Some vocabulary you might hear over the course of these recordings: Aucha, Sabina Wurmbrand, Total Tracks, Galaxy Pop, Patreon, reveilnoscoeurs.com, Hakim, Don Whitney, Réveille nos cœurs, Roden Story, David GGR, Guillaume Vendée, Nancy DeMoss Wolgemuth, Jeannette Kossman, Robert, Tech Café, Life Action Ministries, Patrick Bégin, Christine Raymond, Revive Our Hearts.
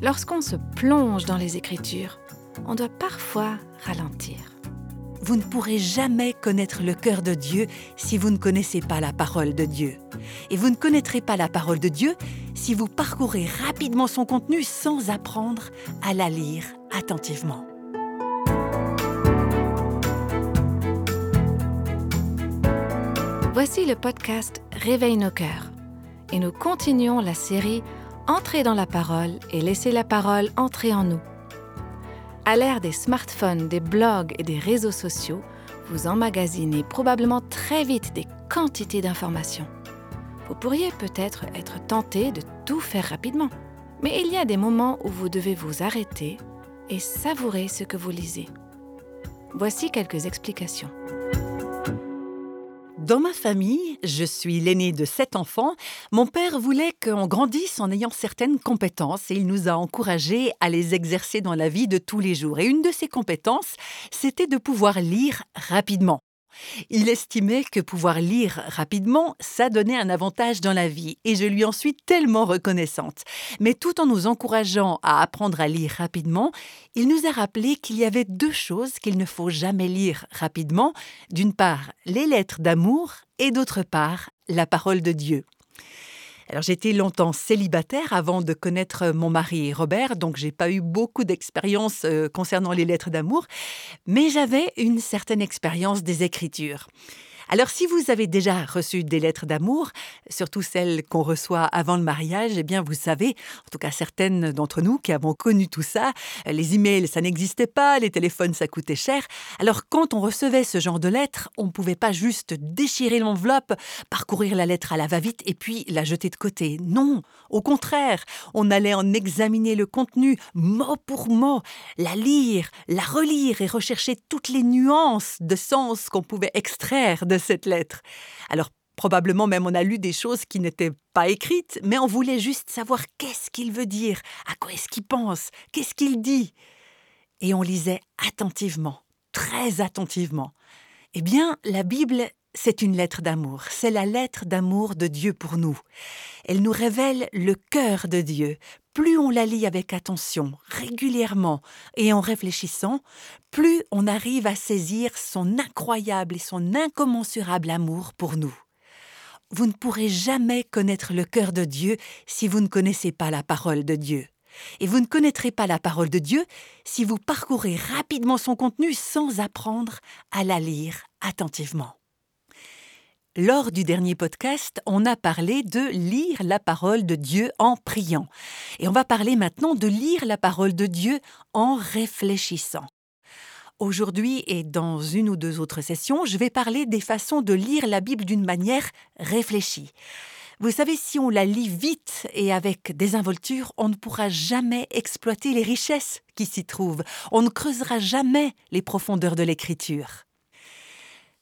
Lorsqu'on se plonge dans les Écritures, on doit parfois ralentir. Vous ne pourrez jamais connaître le cœur de Dieu si vous ne connaissez pas la parole de Dieu. Et vous ne connaîtrez pas la parole de Dieu si vous parcourez rapidement son contenu sans apprendre à la lire attentivement. Voici le podcast « Réveille nos cœurs » et nous continuons la série « Entrez dans la parole et laissez la parole entrer en nous ». À l'ère des smartphones, des blogs et des réseaux sociaux, vous emmagasinez probablement très vite des quantités d'informations. Vous pourriez peut-être être tenté de tout faire rapidement, mais il y a des moments où vous devez vous arrêter et savourer ce que vous lisez. Voici quelques explications. Dans ma famille, je suis l'aînée de 7 enfants. Mon père voulait qu'on grandisse en ayant certaines compétences et il nous a encouragés à les exercer dans la vie de tous les jours. Et une de ces compétences, c'était de pouvoir lire rapidement. Il estimait que pouvoir lire rapidement, ça donnait un avantage dans la vie et je lui en suis tellement reconnaissante. Mais tout en nous encourageant à apprendre à lire rapidement, il nous a rappelé qu'il y avait 2 choses qu'il ne faut jamais lire rapidement. D'une part, les lettres d'amour et d'autre part, la parole de Dieu. Alors, j'étais longtemps célibataire avant de connaître mon mari Robert, donc j'ai pas eu beaucoup d'expérience concernant les lettres d'amour, mais j'avais une certaine expérience des Écritures. Alors, si vous avez déjà reçu des lettres d'amour, surtout celles qu'on reçoit avant le mariage, eh bien, vous savez, en tout cas certaines d'entre nous qui avons connu tout ça, les emails, ça n'existait pas, les téléphones, ça coûtait cher. Alors, quand on recevait ce genre de lettres, on ne pouvait pas juste déchirer l'enveloppe, parcourir la lettre à la va-vite et puis la jeter de côté. Non, au contraire, on allait en examiner le contenu, mot pour mot, la lire, la relire et rechercher toutes les nuances de sens qu'on pouvait extraire de cette lettre. Alors, probablement même on a lu des choses qui n'étaient pas écrites, mais on voulait juste savoir qu'est-ce qu'il veut dire, à quoi est-ce qu'il pense, qu'est-ce qu'il dit. Et on lisait attentivement, très attentivement. Eh bien, la Bible, c'est une lettre d'amour. C'est la lettre d'amour de Dieu pour nous. Elle nous révèle le cœur de Dieu. Plus on la lit avec attention, régulièrement et en réfléchissant, plus on arrive à saisir son incroyable et son incommensurable amour pour nous. Vous ne pourrez jamais connaître le cœur de Dieu si vous ne connaissez pas la parole de Dieu. Et vous ne connaîtrez pas la parole de Dieu si vous parcourez rapidement son contenu sans apprendre à la lire attentivement. Lors du dernier podcast, on a parlé de lire la parole de Dieu en priant. Et on va parler maintenant de lire la parole de Dieu en réfléchissant. Aujourd'hui et dans 1 ou 2 autres sessions, je vais parler des façons de lire la Bible d'une manière réfléchie. Vous savez, si on la lit vite et avec désinvolture, on ne pourra jamais exploiter les richesses qui s'y trouvent. On ne creusera jamais les profondeurs de l'Écriture.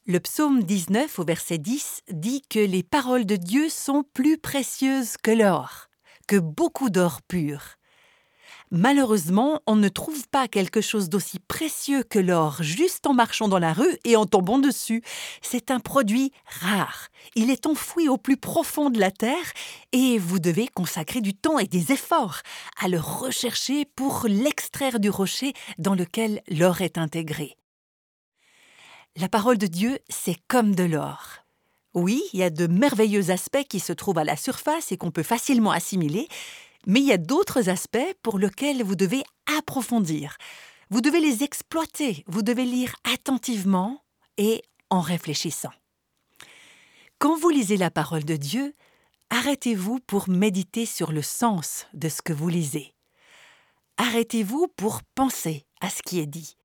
Le psaume 19 au verset 10 dit que les paroles de Dieu sont plus précieuses que l'or, que beaucoup d'or pur. Malheureusement, on ne trouve pas quelque chose d'aussi précieux que l'or juste en marchant dans la rue et en tombant dessus. C'est un produit rare. Il est enfoui au plus profond de la terre et vous devez consacrer du temps et des efforts à le rechercher pour l'extraire du rocher dans lequel l'or est intégré. La parole de Dieu, c'est comme de l'or. Oui, il y a de merveilleux aspects qui se trouvent à la surface et qu'on peut facilement assimiler, mais il y a d'autres aspects pour lesquels vous devez approfondir. Vous devez les exploiter, vous devez lire attentivement et en réfléchissant. Quand vous lisez la parole de Dieu, arrêtez-vous pour méditer sur le sens de ce que vous lisez. Arrêtez-vous pour penser à ce qui est dit.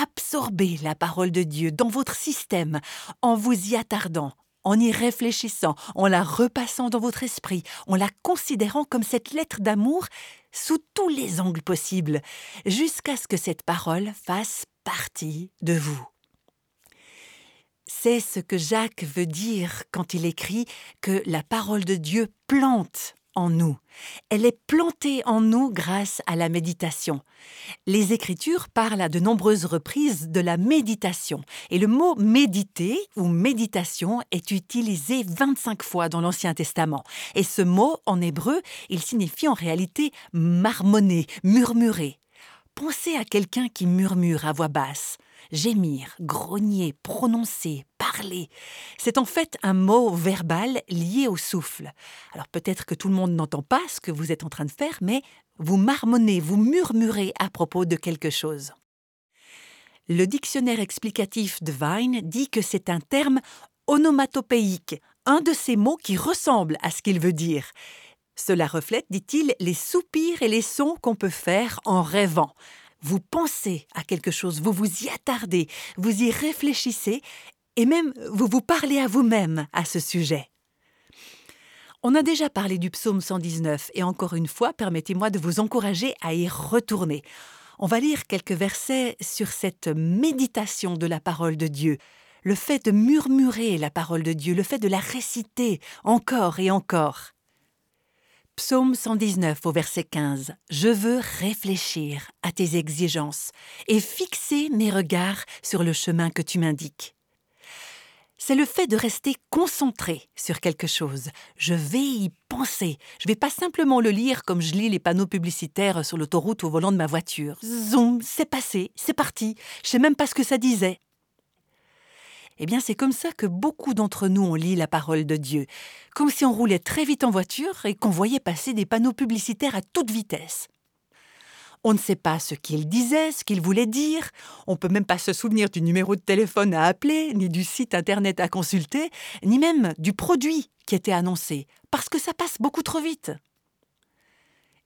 Absorbez la parole de Dieu dans votre système en vous y attardant, en y réfléchissant, en la repassant dans votre esprit, en la considérant comme cette lettre d'amour sous tous les angles possibles, jusqu'à ce que cette parole fasse partie de vous. C'est ce que Jacques veut dire quand il écrit que la parole de Dieu plante en nous. Elle est plantée en nous grâce à la méditation. Les Écritures parlent à de nombreuses reprises de la méditation. Et le mot « méditer » ou « méditation » est utilisé 25 fois dans l'Ancien Testament. Et ce mot, en hébreu, il signifie en réalité « marmonner »,« murmurer ». Pensez à quelqu'un qui murmure à voix basse. Gémir, grogner, prononcer, parler. C'est en fait un mot verbal lié au souffle. Alors peut-être que tout le monde n'entend pas ce que vous êtes en train de faire, mais vous marmonnez, vous murmurez à propos de quelque chose. Le dictionnaire explicatif de Vine dit que c'est un terme onomatopéique, un de ces mots qui ressemble à ce qu'il veut dire. Cela reflète, dit-il, les soupirs et les sons qu'on peut faire en rêvant. Vous pensez à quelque chose, vous vous y attardez, vous y réfléchissez et même vous vous parlez à vous-même à ce sujet. On a déjà parlé du psaume 119 et encore une fois, permettez-moi de vous encourager à y retourner. On va lire quelques versets sur cette méditation de la parole de Dieu. Le fait de murmurer la parole de Dieu, le fait de la réciter encore et encore. Psaume 119 au verset 15. « Je veux réfléchir à tes exigences et fixer mes regards sur le chemin que tu m'indiques. » C'est le fait de rester concentré sur quelque chose. Je vais y penser. Je ne vais pas simplement le lire comme je lis les panneaux publicitaires sur l'autoroute au volant de ma voiture. Zoom, c'est passé, c'est parti. Je ne sais même pas ce que ça disait. Eh bien, c'est comme ça que beaucoup d'entre nous, on lit la parole de Dieu. Comme si on roulait très vite en voiture et qu'on voyait passer des panneaux publicitaires à toute vitesse. On ne sait pas ce qu'ils disaient, ce qu'ils voulaient dire. On ne peut même pas se souvenir du numéro de téléphone à appeler, ni du site internet à consulter, ni même du produit qui était annoncé, parce que ça passe beaucoup trop vite.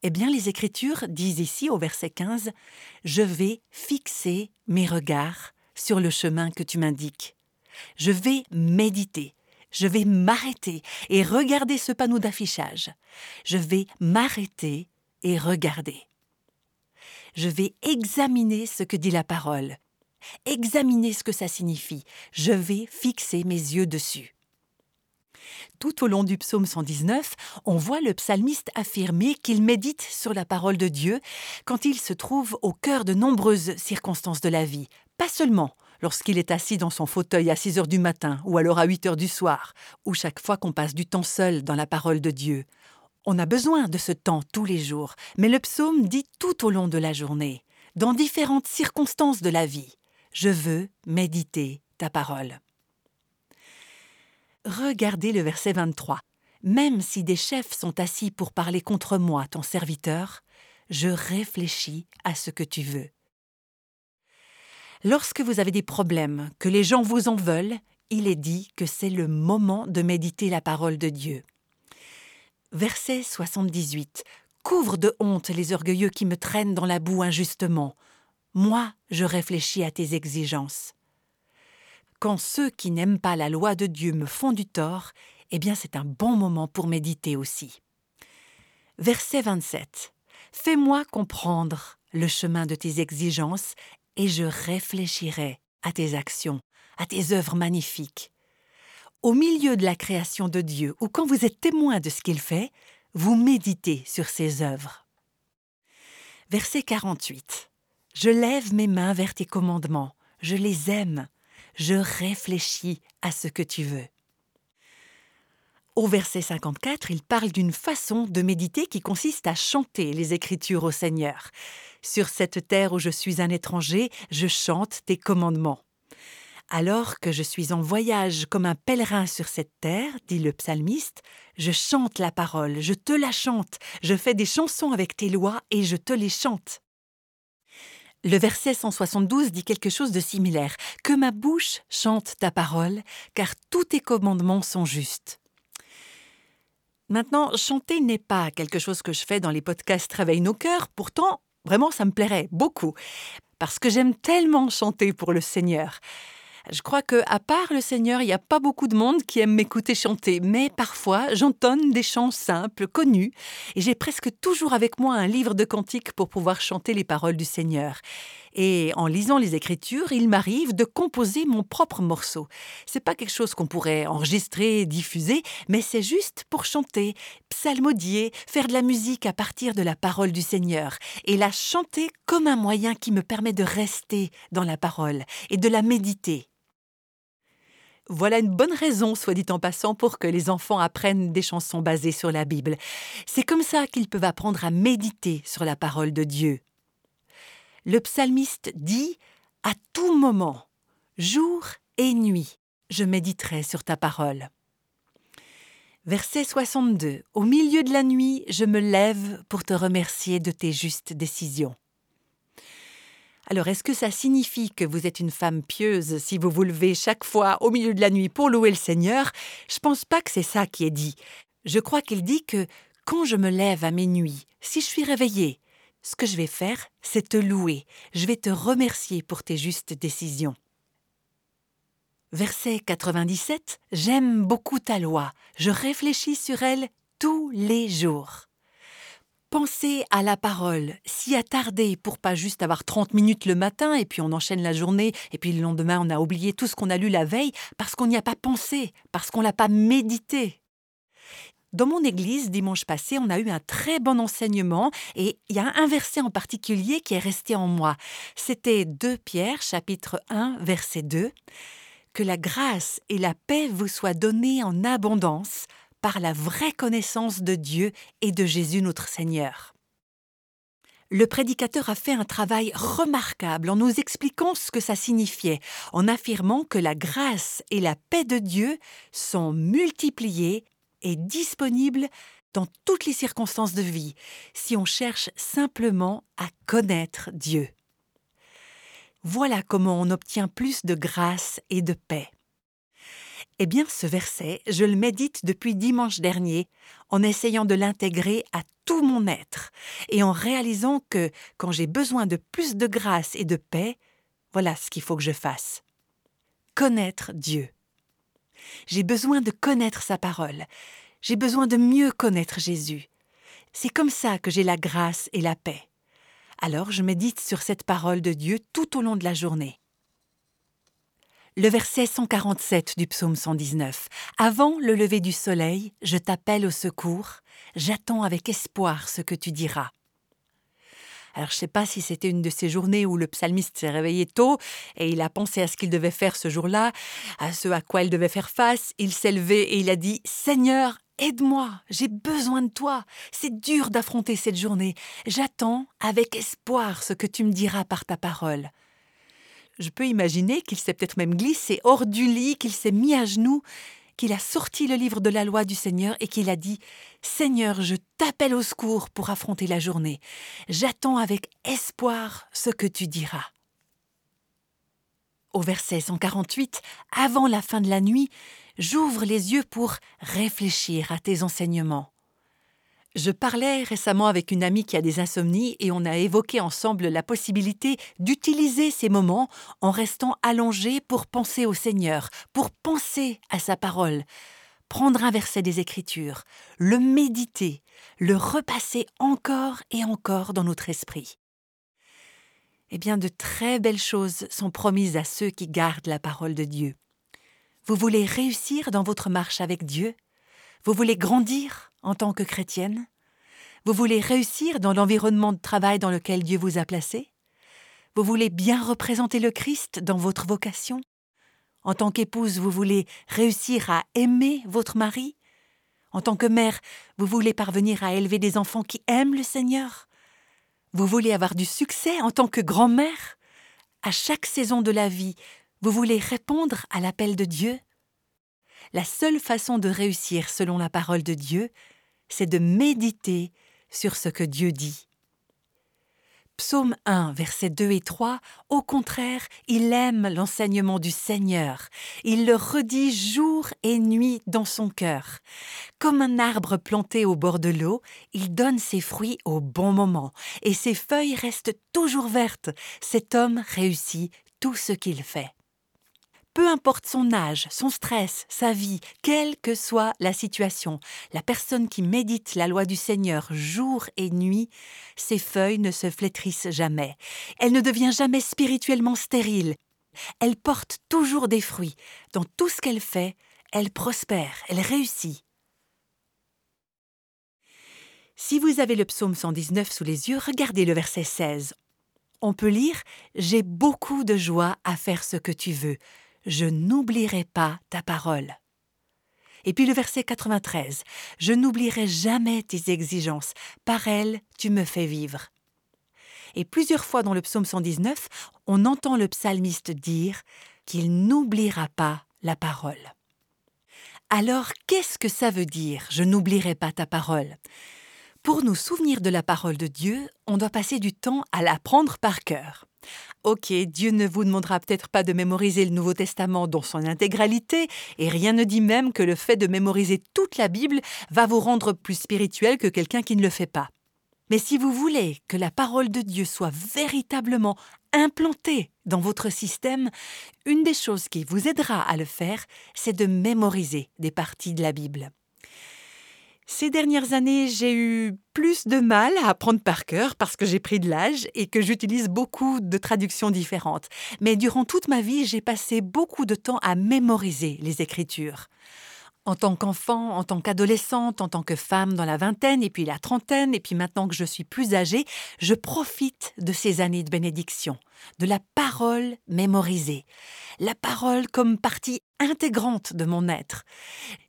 Eh bien, les Écritures disent ici, au verset 15, « Je vais fixer mes regards sur le chemin que tu m'indiques. » Je vais méditer, je vais m'arrêter et regarder ce panneau d'affichage. Je vais m'arrêter et regarder. Je vais examiner ce que dit la parole, examiner ce que ça signifie. Je vais fixer mes yeux dessus. Tout au long du psaume 119, on voit le psalmiste affirmer qu'il médite sur la parole de Dieu quand il se trouve au cœur de nombreuses circonstances de la vie, pas seulement lorsqu'il est assis dans son fauteuil à 6 heures du matin ou alors à 8 heures du soir, ou chaque fois qu'on passe du temps seul dans la parole de Dieu. On a besoin de ce temps tous les jours, mais le psaume dit tout au long de la journée, dans différentes circonstances de la vie, « Je veux méditer ta parole ». Regardez le verset 23. « Même si des chefs sont assis pour parler contre moi, ton serviteur, je réfléchis à ce que tu veux. » Lorsque vous avez des problèmes, que les gens vous en veulent, il est dit que c'est le moment de méditer la parole de Dieu. Verset 78. « Couvre de honte les orgueilleux qui me traînent dans la boue injustement. Moi, je réfléchis à tes exigences. » Quand ceux qui n'aiment pas la loi de Dieu me font du tort, eh bien c'est un bon moment pour méditer aussi. Verset 27. « Fais-moi comprendre le chemin de tes exigences et je réfléchirai à tes actions, à tes œuvres magnifiques. » Au milieu de la création de Dieu, ou quand vous êtes témoin de ce qu'il fait, vous méditez sur ses œuvres. Verset 48. « Je lève mes mains vers tes commandements, je les aime, je réfléchis à ce que tu veux. » Au verset 54, il parle d'une façon de méditer qui consiste à chanter les Écritures au Seigneur. « Sur cette terre où je suis un étranger, je chante tes commandements. » « Alors que je suis en voyage comme un pèlerin sur cette terre, dit le psalmiste, je chante la parole, je te la chante, je fais des chansons avec tes lois et je te les chante. » Le verset 172 dit quelque chose de similaire. « Que ma bouche chante ta parole, car tous tes commandements sont justes. » Maintenant, chanter n'est pas quelque chose que je fais dans les podcasts « Réveille nos cœurs ». Pourtant, vraiment, ça me plairait beaucoup, parce que j'aime tellement chanter pour le Seigneur. Je crois qu'à part le Seigneur, il n'y a pas beaucoup de monde qui aime m'écouter chanter. Mais parfois, j'entonne des chants simples, connus, et j'ai presque toujours avec moi un livre de cantiques pour pouvoir chanter les paroles du Seigneur. Et en lisant les Écritures, il m'arrive de composer mon propre morceau. C'est pas quelque chose qu'on pourrait enregistrer, diffuser, mais c'est juste pour chanter, psalmodier, faire de la musique à partir de la parole du Seigneur et la chanter comme un moyen qui me permet de rester dans la parole et de la méditer. Voilà une bonne raison, soit dit en passant, pour que les enfants apprennent des chansons basées sur la Bible. C'est comme ça qu'ils peuvent apprendre à méditer sur la parole de Dieu. Le psalmiste dit « À tout moment, jour et nuit, je méditerai sur ta parole ». Verset 62. « Au milieu de la nuit, je me lève pour te remercier de tes justes décisions ». Alors, est-ce que ça signifie que vous êtes une femme pieuse si vous vous levez chaque fois au milieu de la nuit pour louer le Seigneur? Je ne pense pas que c'est ça qui est dit. Je crois qu'il dit que quand je me lève à minuit, si je suis réveillée, ce que je vais faire, c'est te louer. Je vais te remercier pour tes justes décisions. Verset 97. « J'aime beaucoup ta loi. Je réfléchis sur elle tous les jours. » Pensez à la parole, s'y attarder pour pas juste avoir 30 minutes le matin et puis on enchaîne la journée et puis le lendemain on a oublié tout ce qu'on a lu la veille parce qu'on n'y a pas pensé, parce qu'on l'a pas médité. Dans mon église, dimanche passé, on a eu un très bon enseignement et il y a un verset en particulier qui est resté en moi. C'était 2 Pierre, chapitre 1, verset 2. « Que la grâce et la paix vous soient données en abondance » par la vraie connaissance de Dieu et de Jésus notre Seigneur. Le prédicateur a fait un travail remarquable en nous expliquant ce que ça signifiait, en affirmant que la grâce et la paix de Dieu sont multipliées et disponibles dans toutes les circonstances de vie, si on cherche simplement à connaître Dieu. Voilà comment on obtient plus de grâce et de paix. Eh bien, ce verset, je le médite depuis dimanche dernier en essayant de l'intégrer à tout mon être et en réalisant que quand j'ai besoin de plus de grâce et de paix, voilà ce qu'il faut que je fasse. Connaître Dieu. J'ai besoin de connaître sa parole. J'ai besoin de mieux connaître Jésus. C'est comme ça que j'ai la grâce et la paix. Alors, je médite sur cette parole de Dieu tout au long de la journée. Le verset 147 du psaume 119. « Avant le lever du soleil, je t'appelle au secours. J'attends avec espoir ce que tu diras. » Alors, je ne sais pas si c'était une de ces journées où le psalmiste s'est réveillé tôt et il a pensé à ce qu'il devait faire ce jour-là, à ce à quoi il devait faire face. Il s'est levé et il a dit « Seigneur, aide-moi, j'ai besoin de toi. C'est dur d'affronter cette journée. J'attends avec espoir ce que tu me diras par ta parole. » Je peux imaginer qu'il s'est peut-être même glissé hors du lit, qu'il s'est mis à genoux, qu'il a sorti le livre de la loi du Seigneur et qu'il a dit « Seigneur, je t'appelle au secours pour affronter la journée. J'attends avec espoir ce que tu diras. » Au verset 148, « Avant la fin de la nuit, j'ouvre les yeux pour réfléchir à tes enseignements. » Je parlais récemment avec une amie qui a des insomnies et on a évoqué ensemble la possibilité d'utiliser ces moments en restant allongé pour penser au Seigneur, pour penser à sa parole, prendre un verset des Écritures, le méditer, le repasser encore et encore dans notre esprit. Eh bien, de très belles choses sont promises à ceux qui gardent la parole de Dieu. Vous voulez réussir dans votre marche avec Dieu? Vous voulez grandir ? En tant que chrétienne, vous voulez réussir dans l'environnement de travail dans lequel Dieu vous a placé? Vous voulez bien représenter le Christ dans votre vocation? En tant qu'épouse, vous voulez réussir à aimer votre mari? En tant que mère, vous voulez parvenir à élever des enfants qui aiment le Seigneur? Vous voulez avoir du succès en tant que grand-mère? À chaque saison de la vie, vous voulez répondre à l'appel de Dieu? La seule façon de réussir selon la parole de Dieu, c'est de méditer sur ce que Dieu dit. Psaume 1, versets 2 et 3, au contraire, il aime l'enseignement du Seigneur. Il le redit jour et nuit dans son cœur. Comme un arbre planté au bord de l'eau, il donne ses fruits au bon moment et ses feuilles restent toujours vertes. Cet homme réussit tout ce qu'il fait. Peu importe son âge, son stress, sa vie, quelle que soit la situation, la personne qui médite la loi du Seigneur jour et nuit, ses feuilles ne se flétrissent jamais. Elle ne devient jamais spirituellement stérile. Elle porte toujours des fruits. Dans tout ce qu'elle fait, elle prospère, elle réussit. Si vous avez le psaume 119 sous les yeux, regardez le verset 16. On peut lire « J'ai beaucoup de joie à faire ce que tu veux. Je n'oublierai pas ta parole. » Et puis le verset 93. « Je n'oublierai jamais tes exigences. Par elles, tu me fais vivre. » Et plusieurs fois dans le psaume 119, on entend le psalmiste dire qu'il n'oubliera pas la parole. Alors, qu'est-ce que ça veut dire « Je n'oublierai pas ta parole » ? Pour nous souvenir de la parole de Dieu, on doit passer du temps à l'apprendre par cœur. Ok, Dieu ne vous demandera peut-être pas de mémoriser le Nouveau Testament dans son intégralité, et rien ne dit même que le fait de mémoriser toute la Bible va vous rendre plus spirituel que quelqu'un qui ne le fait pas. Mais si vous voulez que la parole de Dieu soit véritablement implantée dans votre système, une des choses qui vous aidera à le faire, c'est de mémoriser des parties de la Bible. Ces dernières années, j'ai eu plus de mal à apprendre par cœur parce que j'ai pris de l'âge et que j'utilise beaucoup de traductions différentes. Mais durant toute ma vie, j'ai passé beaucoup de temps à mémoriser les Écritures. En tant qu'enfant, en tant qu'adolescente, en tant que femme dans la vingtaine et puis la trentaine, et puis maintenant que je suis plus âgée, je profite de ces années de bénédiction, de la parole mémorisée, la parole comme partie intégrante de mon être.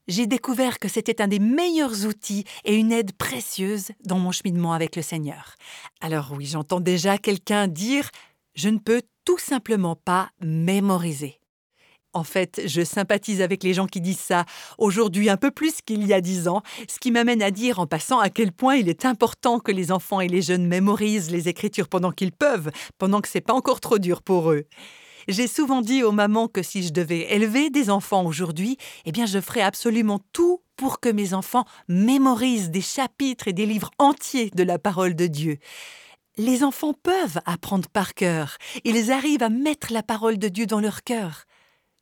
J'ai découvert que c'était un des meilleurs outils et une aide précieuse dans mon cheminement avec le Seigneur. Alors oui, j'entends déjà quelqu'un dire « Je ne peux tout simplement pas mémoriser ». En fait, je sympathise avec les gens qui disent ça aujourd'hui un peu plus qu'il y a 10 ans, ce qui m'amène à dire en passant à quel point il est important que les enfants et les jeunes mémorisent les Écritures pendant qu'ils peuvent, pendant que c'est pas encore trop dur pour eux. J'ai souvent dit aux mamans que si je devais élever des enfants aujourd'hui, eh bien je ferais absolument tout pour que mes enfants mémorisent des chapitres et des livres entiers de la parole de Dieu. Les enfants peuvent apprendre par cœur. Ils arrivent à mettre la parole de Dieu dans leur cœur.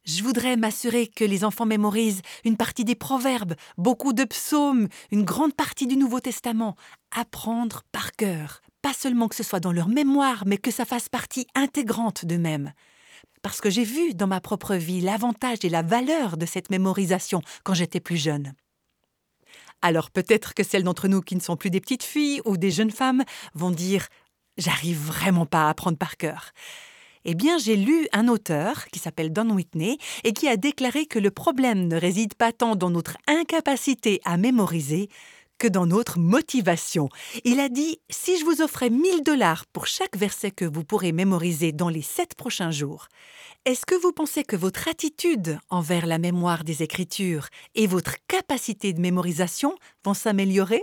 Je voudrais m'assurer que les enfants mémorisent une partie des proverbes, beaucoup de psaumes, une grande partie du Nouveau Testament. Apprendre par cœur. Pas seulement que ce soit dans leur mémoire, mais que ça fasse partie intégrante d'eux-mêmes. Parce que j'ai vu dans ma propre vie l'avantage et la valeur de cette mémorisation quand j'étais plus jeune. Alors peut-être que celles d'entre nous qui ne sont plus des petites filles ou des jeunes femmes vont dire « J'arrive vraiment pas à apprendre par cœur ». Eh bien, j'ai lu un auteur qui s'appelle Don Whitney et qui a déclaré que le problème ne réside pas tant dans notre incapacité à mémoriser que dans notre motivation. Il a dit « Si je vous offrais 1000 $ pour chaque verset que vous pourrez mémoriser dans les 7 prochains jours, est-ce que vous pensez que votre attitude envers la mémoire des Écritures et votre capacité de mémorisation vont s'améliorer ? »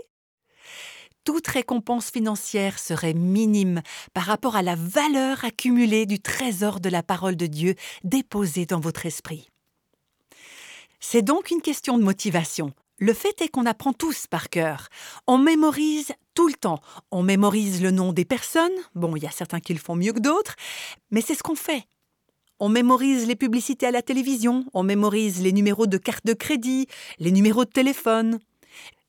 Toute récompense financière serait minime par rapport à la valeur accumulée du trésor de la parole de Dieu déposée dans votre esprit. C'est donc une question de motivation. Le fait est qu'on apprend tous par cœur. On mémorise tout le temps. On mémorise le nom des personnes. Bon, il y a certains qui le font mieux que d'autres, mais c'est ce qu'on fait. On mémorise les publicités à la télévision. On mémorise les numéros de carte de crédit, les numéros de téléphone.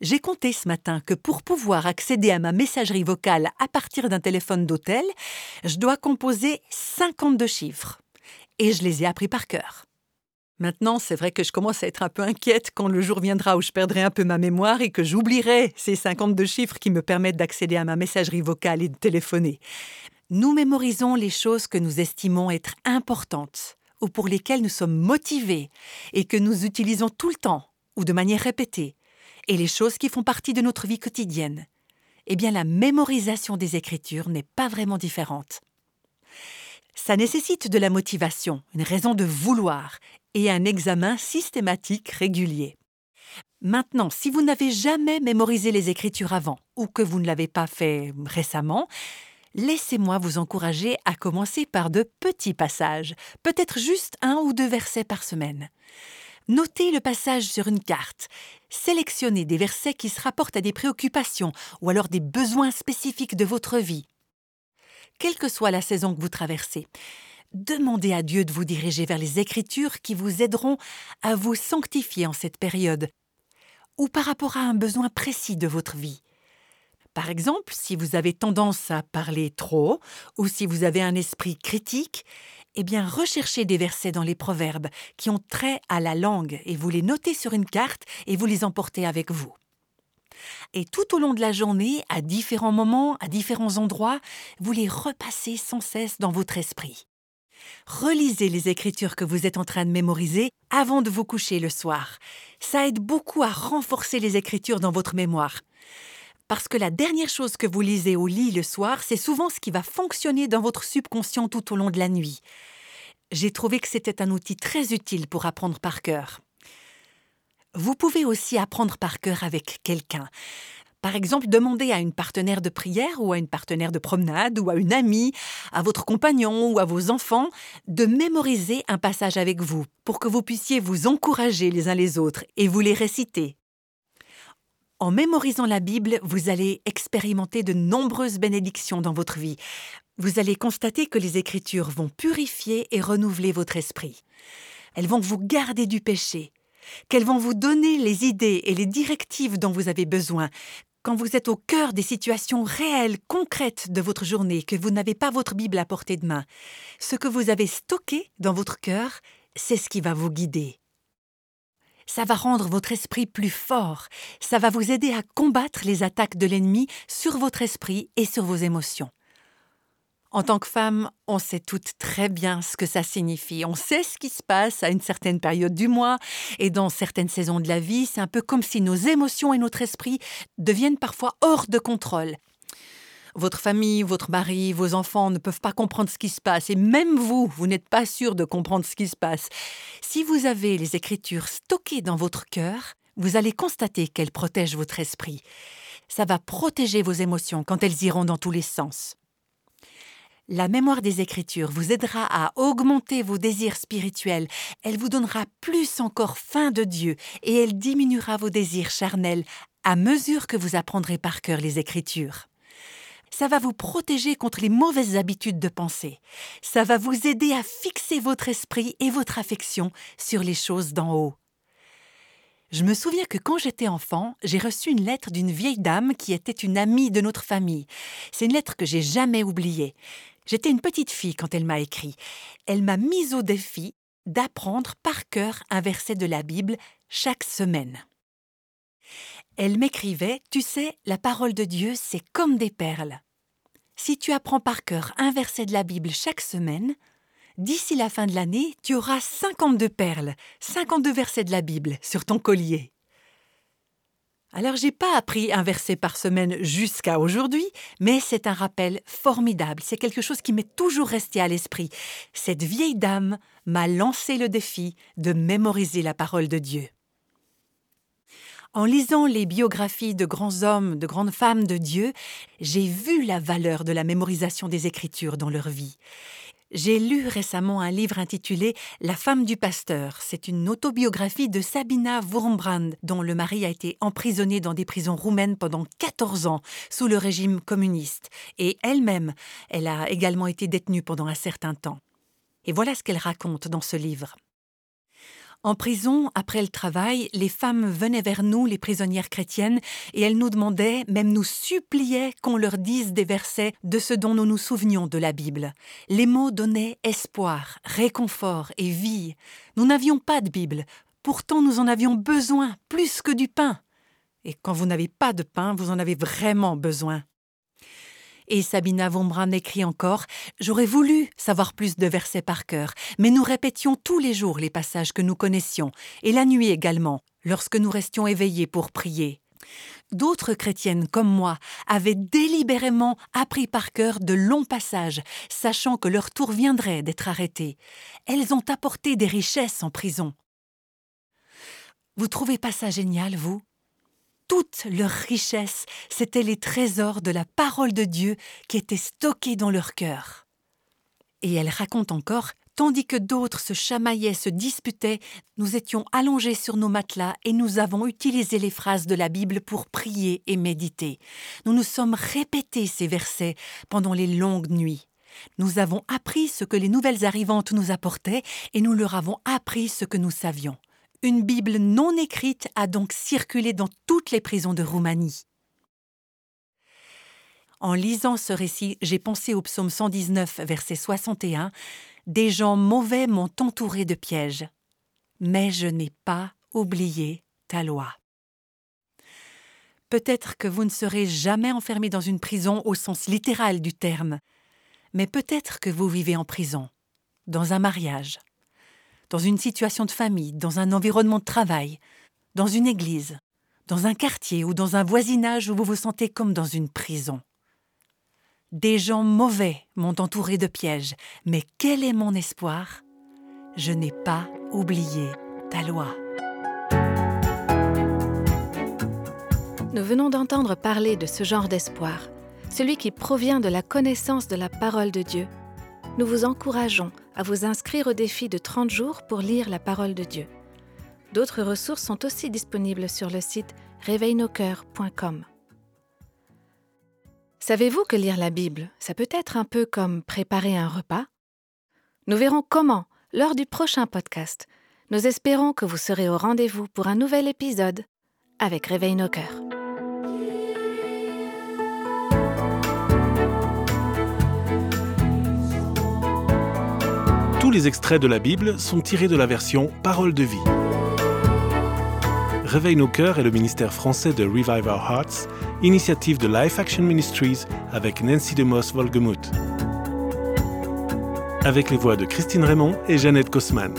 J'ai compté ce matin que pour pouvoir accéder à ma messagerie vocale à partir d'un téléphone d'hôtel, je dois composer 52 chiffres. Et je les ai appris par cœur. Maintenant, c'est vrai que je commence à être un peu inquiète quand le jour viendra où je perdrai un peu ma mémoire et que j'oublierai ces 52 chiffres qui me permettent d'accéder à ma messagerie vocale et de téléphoner. Nous mémorisons les choses que nous estimons être importantes ou pour lesquelles nous sommes motivés et que nous utilisons tout le temps ou de manière répétée. Et les choses qui font partie de notre vie quotidienne, eh bien la mémorisation des Écritures n'est pas vraiment différente. Ça nécessite de la motivation, une raison de vouloir et un examen systématique régulier. Maintenant, si vous n'avez jamais mémorisé les Écritures avant ou que vous ne l'avez pas fait récemment, laissez-moi vous encourager à commencer par de petits passages, peut-être juste 1 ou 2 versets par semaine. Notez le passage sur une carte. Sélectionnez des versets qui se rapportent à des préoccupations ou alors des besoins spécifiques de votre vie. Quelle que soit la saison que vous traversez, demandez à Dieu de vous diriger vers les Écritures qui vous aideront à vous sanctifier en cette période, ou par rapport à un besoin précis de votre vie. Par exemple, si vous avez tendance à parler trop, ou si vous avez un esprit critique, eh bien recherchez des versets dans les proverbes qui ont trait à la langue et vous les notez sur une carte et vous les emportez avec vous. Et tout au long de la journée, à différents moments, à différents endroits, vous les repassez sans cesse dans votre esprit. Relisez les Écritures que vous êtes en train de mémoriser avant de vous coucher le soir. Ça aide beaucoup à renforcer les Écritures dans votre mémoire. Parce que la dernière chose que vous lisez au lit le soir, c'est souvent ce qui va fonctionner dans votre subconscient tout au long de la nuit. J'ai trouvé que c'était un outil très utile pour apprendre par cœur. Vous pouvez aussi apprendre par cœur avec quelqu'un. Par exemple, demandez à une partenaire de prière ou à une partenaire de promenade ou à une amie, à votre compagnon ou à vos enfants de mémoriser un passage avec vous pour que vous puissiez vous encourager les uns les autres et vous les réciter. En mémorisant la Bible, vous allez expérimenter de nombreuses bénédictions dans votre vie. Vous allez constater que les Écritures vont purifier et renouveler votre esprit. Elles vont vous garder du péché, qu'elles vont vous donner les idées et les directives dont vous avez besoin. Quand vous êtes au cœur des situations réelles, concrètes de votre journée, que vous n'avez pas votre Bible à portée de main, ce que vous avez stocké dans votre cœur, c'est ce qui va vous guider. Ça va rendre votre esprit plus fort. Ça va vous aider à combattre les attaques de l'ennemi sur votre esprit et sur vos émotions. En tant que femme, on sait toutes très bien ce que ça signifie. On sait ce qui se passe à une certaine période du mois et dans certaines saisons de la vie. C'est un peu comme si nos émotions et notre esprit deviennent parfois hors de contrôle. Votre famille, votre mari, vos enfants ne peuvent pas comprendre ce qui se passe. Et même vous, vous n'êtes pas sûr de comprendre ce qui se passe. Si vous avez les Écritures stockées dans votre cœur, vous allez constater qu'elles protègent votre esprit. Ça va protéger vos émotions quand elles iront dans tous les sens. La mémoire des Écritures vous aidera à augmenter vos désirs spirituels. Elle vous donnera plus encore faim de Dieu et elle diminuera vos désirs charnels à mesure que vous apprendrez par cœur les Écritures. Ça va vous protéger contre les mauvaises habitudes de pensée. Ça va vous aider à fixer votre esprit et votre affection sur les choses d'en haut. Je me souviens que quand j'étais enfant, j'ai reçu une lettre d'une vieille dame qui était une amie de notre famille. C'est une lettre que j'ai jamais oubliée. J'étais une petite fille quand elle m'a écrit. Elle m'a mise au défi d'apprendre par cœur un verset de la Bible chaque semaine. Elle m'écrivait « Tu sais, la parole de Dieu, c'est comme des perles. Si tu apprends par cœur un verset de la Bible chaque semaine, d'ici la fin de l'année, tu auras 52 perles, 52 versets de la Bible sur ton collier. » Alors, j'ai pas appris un verset par semaine jusqu'à aujourd'hui, mais c'est un rappel formidable. C'est quelque chose qui m'est toujours resté à l'esprit. Cette vieille dame m'a lancé le défi de mémoriser la parole de Dieu. En lisant les biographies de grands hommes, de grandes femmes de Dieu, j'ai vu la valeur de la mémorisation des Écritures dans leur vie. J'ai lu récemment un livre intitulé « La femme du pasteur ». C'est une autobiographie de Sabina Wurmbrand, dont le mari a été emprisonné dans des prisons roumaines pendant 14 ans sous le régime communiste. Et elle-même, elle a également été détenue pendant un certain temps. Et voilà ce qu'elle raconte dans ce livre. En prison, après le travail, les femmes venaient vers nous, les prisonnières chrétiennes, et elles nous demandaient, même nous suppliaient qu'on leur dise des versets de ce dont nous nous souvenions de la Bible. Les mots donnaient espoir, réconfort et vie. Nous n'avions pas de Bible, pourtant nous en avions besoin, plus que du pain. Et quand vous n'avez pas de pain, vous en avez vraiment besoin. Et Sabina Wurmbrand écrit encore « J'aurais voulu savoir plus de versets par cœur, mais nous répétions tous les jours les passages que nous connaissions, et la nuit également, lorsque nous restions éveillés pour prier. D'autres chrétiennes, comme moi, avaient délibérément appris par cœur de longs passages, sachant que leur tour viendrait d'être arrêté. Elles ont apporté des richesses en prison. » Vous trouvez pas ça génial, vous ? Toute leur richesse, c'était les trésors de la parole de Dieu qui étaient stockés dans leur cœur. Et elle raconte encore, tandis que d'autres se chamaillaient, se disputaient, nous étions allongés sur nos matelas et nous avons utilisé les phrases de la Bible pour prier et méditer. Nous nous sommes répétés ces versets pendant les longues nuits. Nous avons appris ce que les nouvelles arrivantes nous apportaient et nous leur avons appris ce que nous savions. Une Bible non écrite a donc circulé dans toutes les prisons de Roumanie. En lisant ce récit, j'ai pensé au psaume 119, verset 61, « Des gens mauvais m'ont entouré de pièges, mais je n'ai pas oublié ta loi. » Peut-être que vous ne serez jamais enfermé dans une prison au sens littéral du terme, mais peut-être que vous vivez en prison, dans un mariage, dans une situation de famille, dans un environnement de travail, dans une église, dans un quartier ou dans un voisinage où vous vous sentez comme dans une prison. Des gens mauvais m'ont entouré de pièges, mais quel est mon espoir ? Je n'ai pas oublié ta loi. Nous venons d'entendre parler de ce genre d'espoir, celui qui provient de la connaissance de la parole de Dieu. Nous vous encourageons à vous inscrire au défi de 30 jours pour lire la parole de Dieu. D'autres ressources sont aussi disponibles sur le site reveilnoscoeurs.com. Savez-vous que lire la Bible, ça peut être un peu comme préparer un repas ? Nous verrons comment lors du prochain podcast. Nous espérons que vous serez au rendez-vous pour un nouvel épisode avec Réveille nos cœurs. Tous les extraits de la Bible sont tirés de la version Parole de vie. Réveille nos cœurs est le ministère français de Revive Our Hearts, initiative de Life Action Ministries avec Nancy DeMoss Wolgemuth. Avec les voix de Christine Raymond et Jeannette Kossman.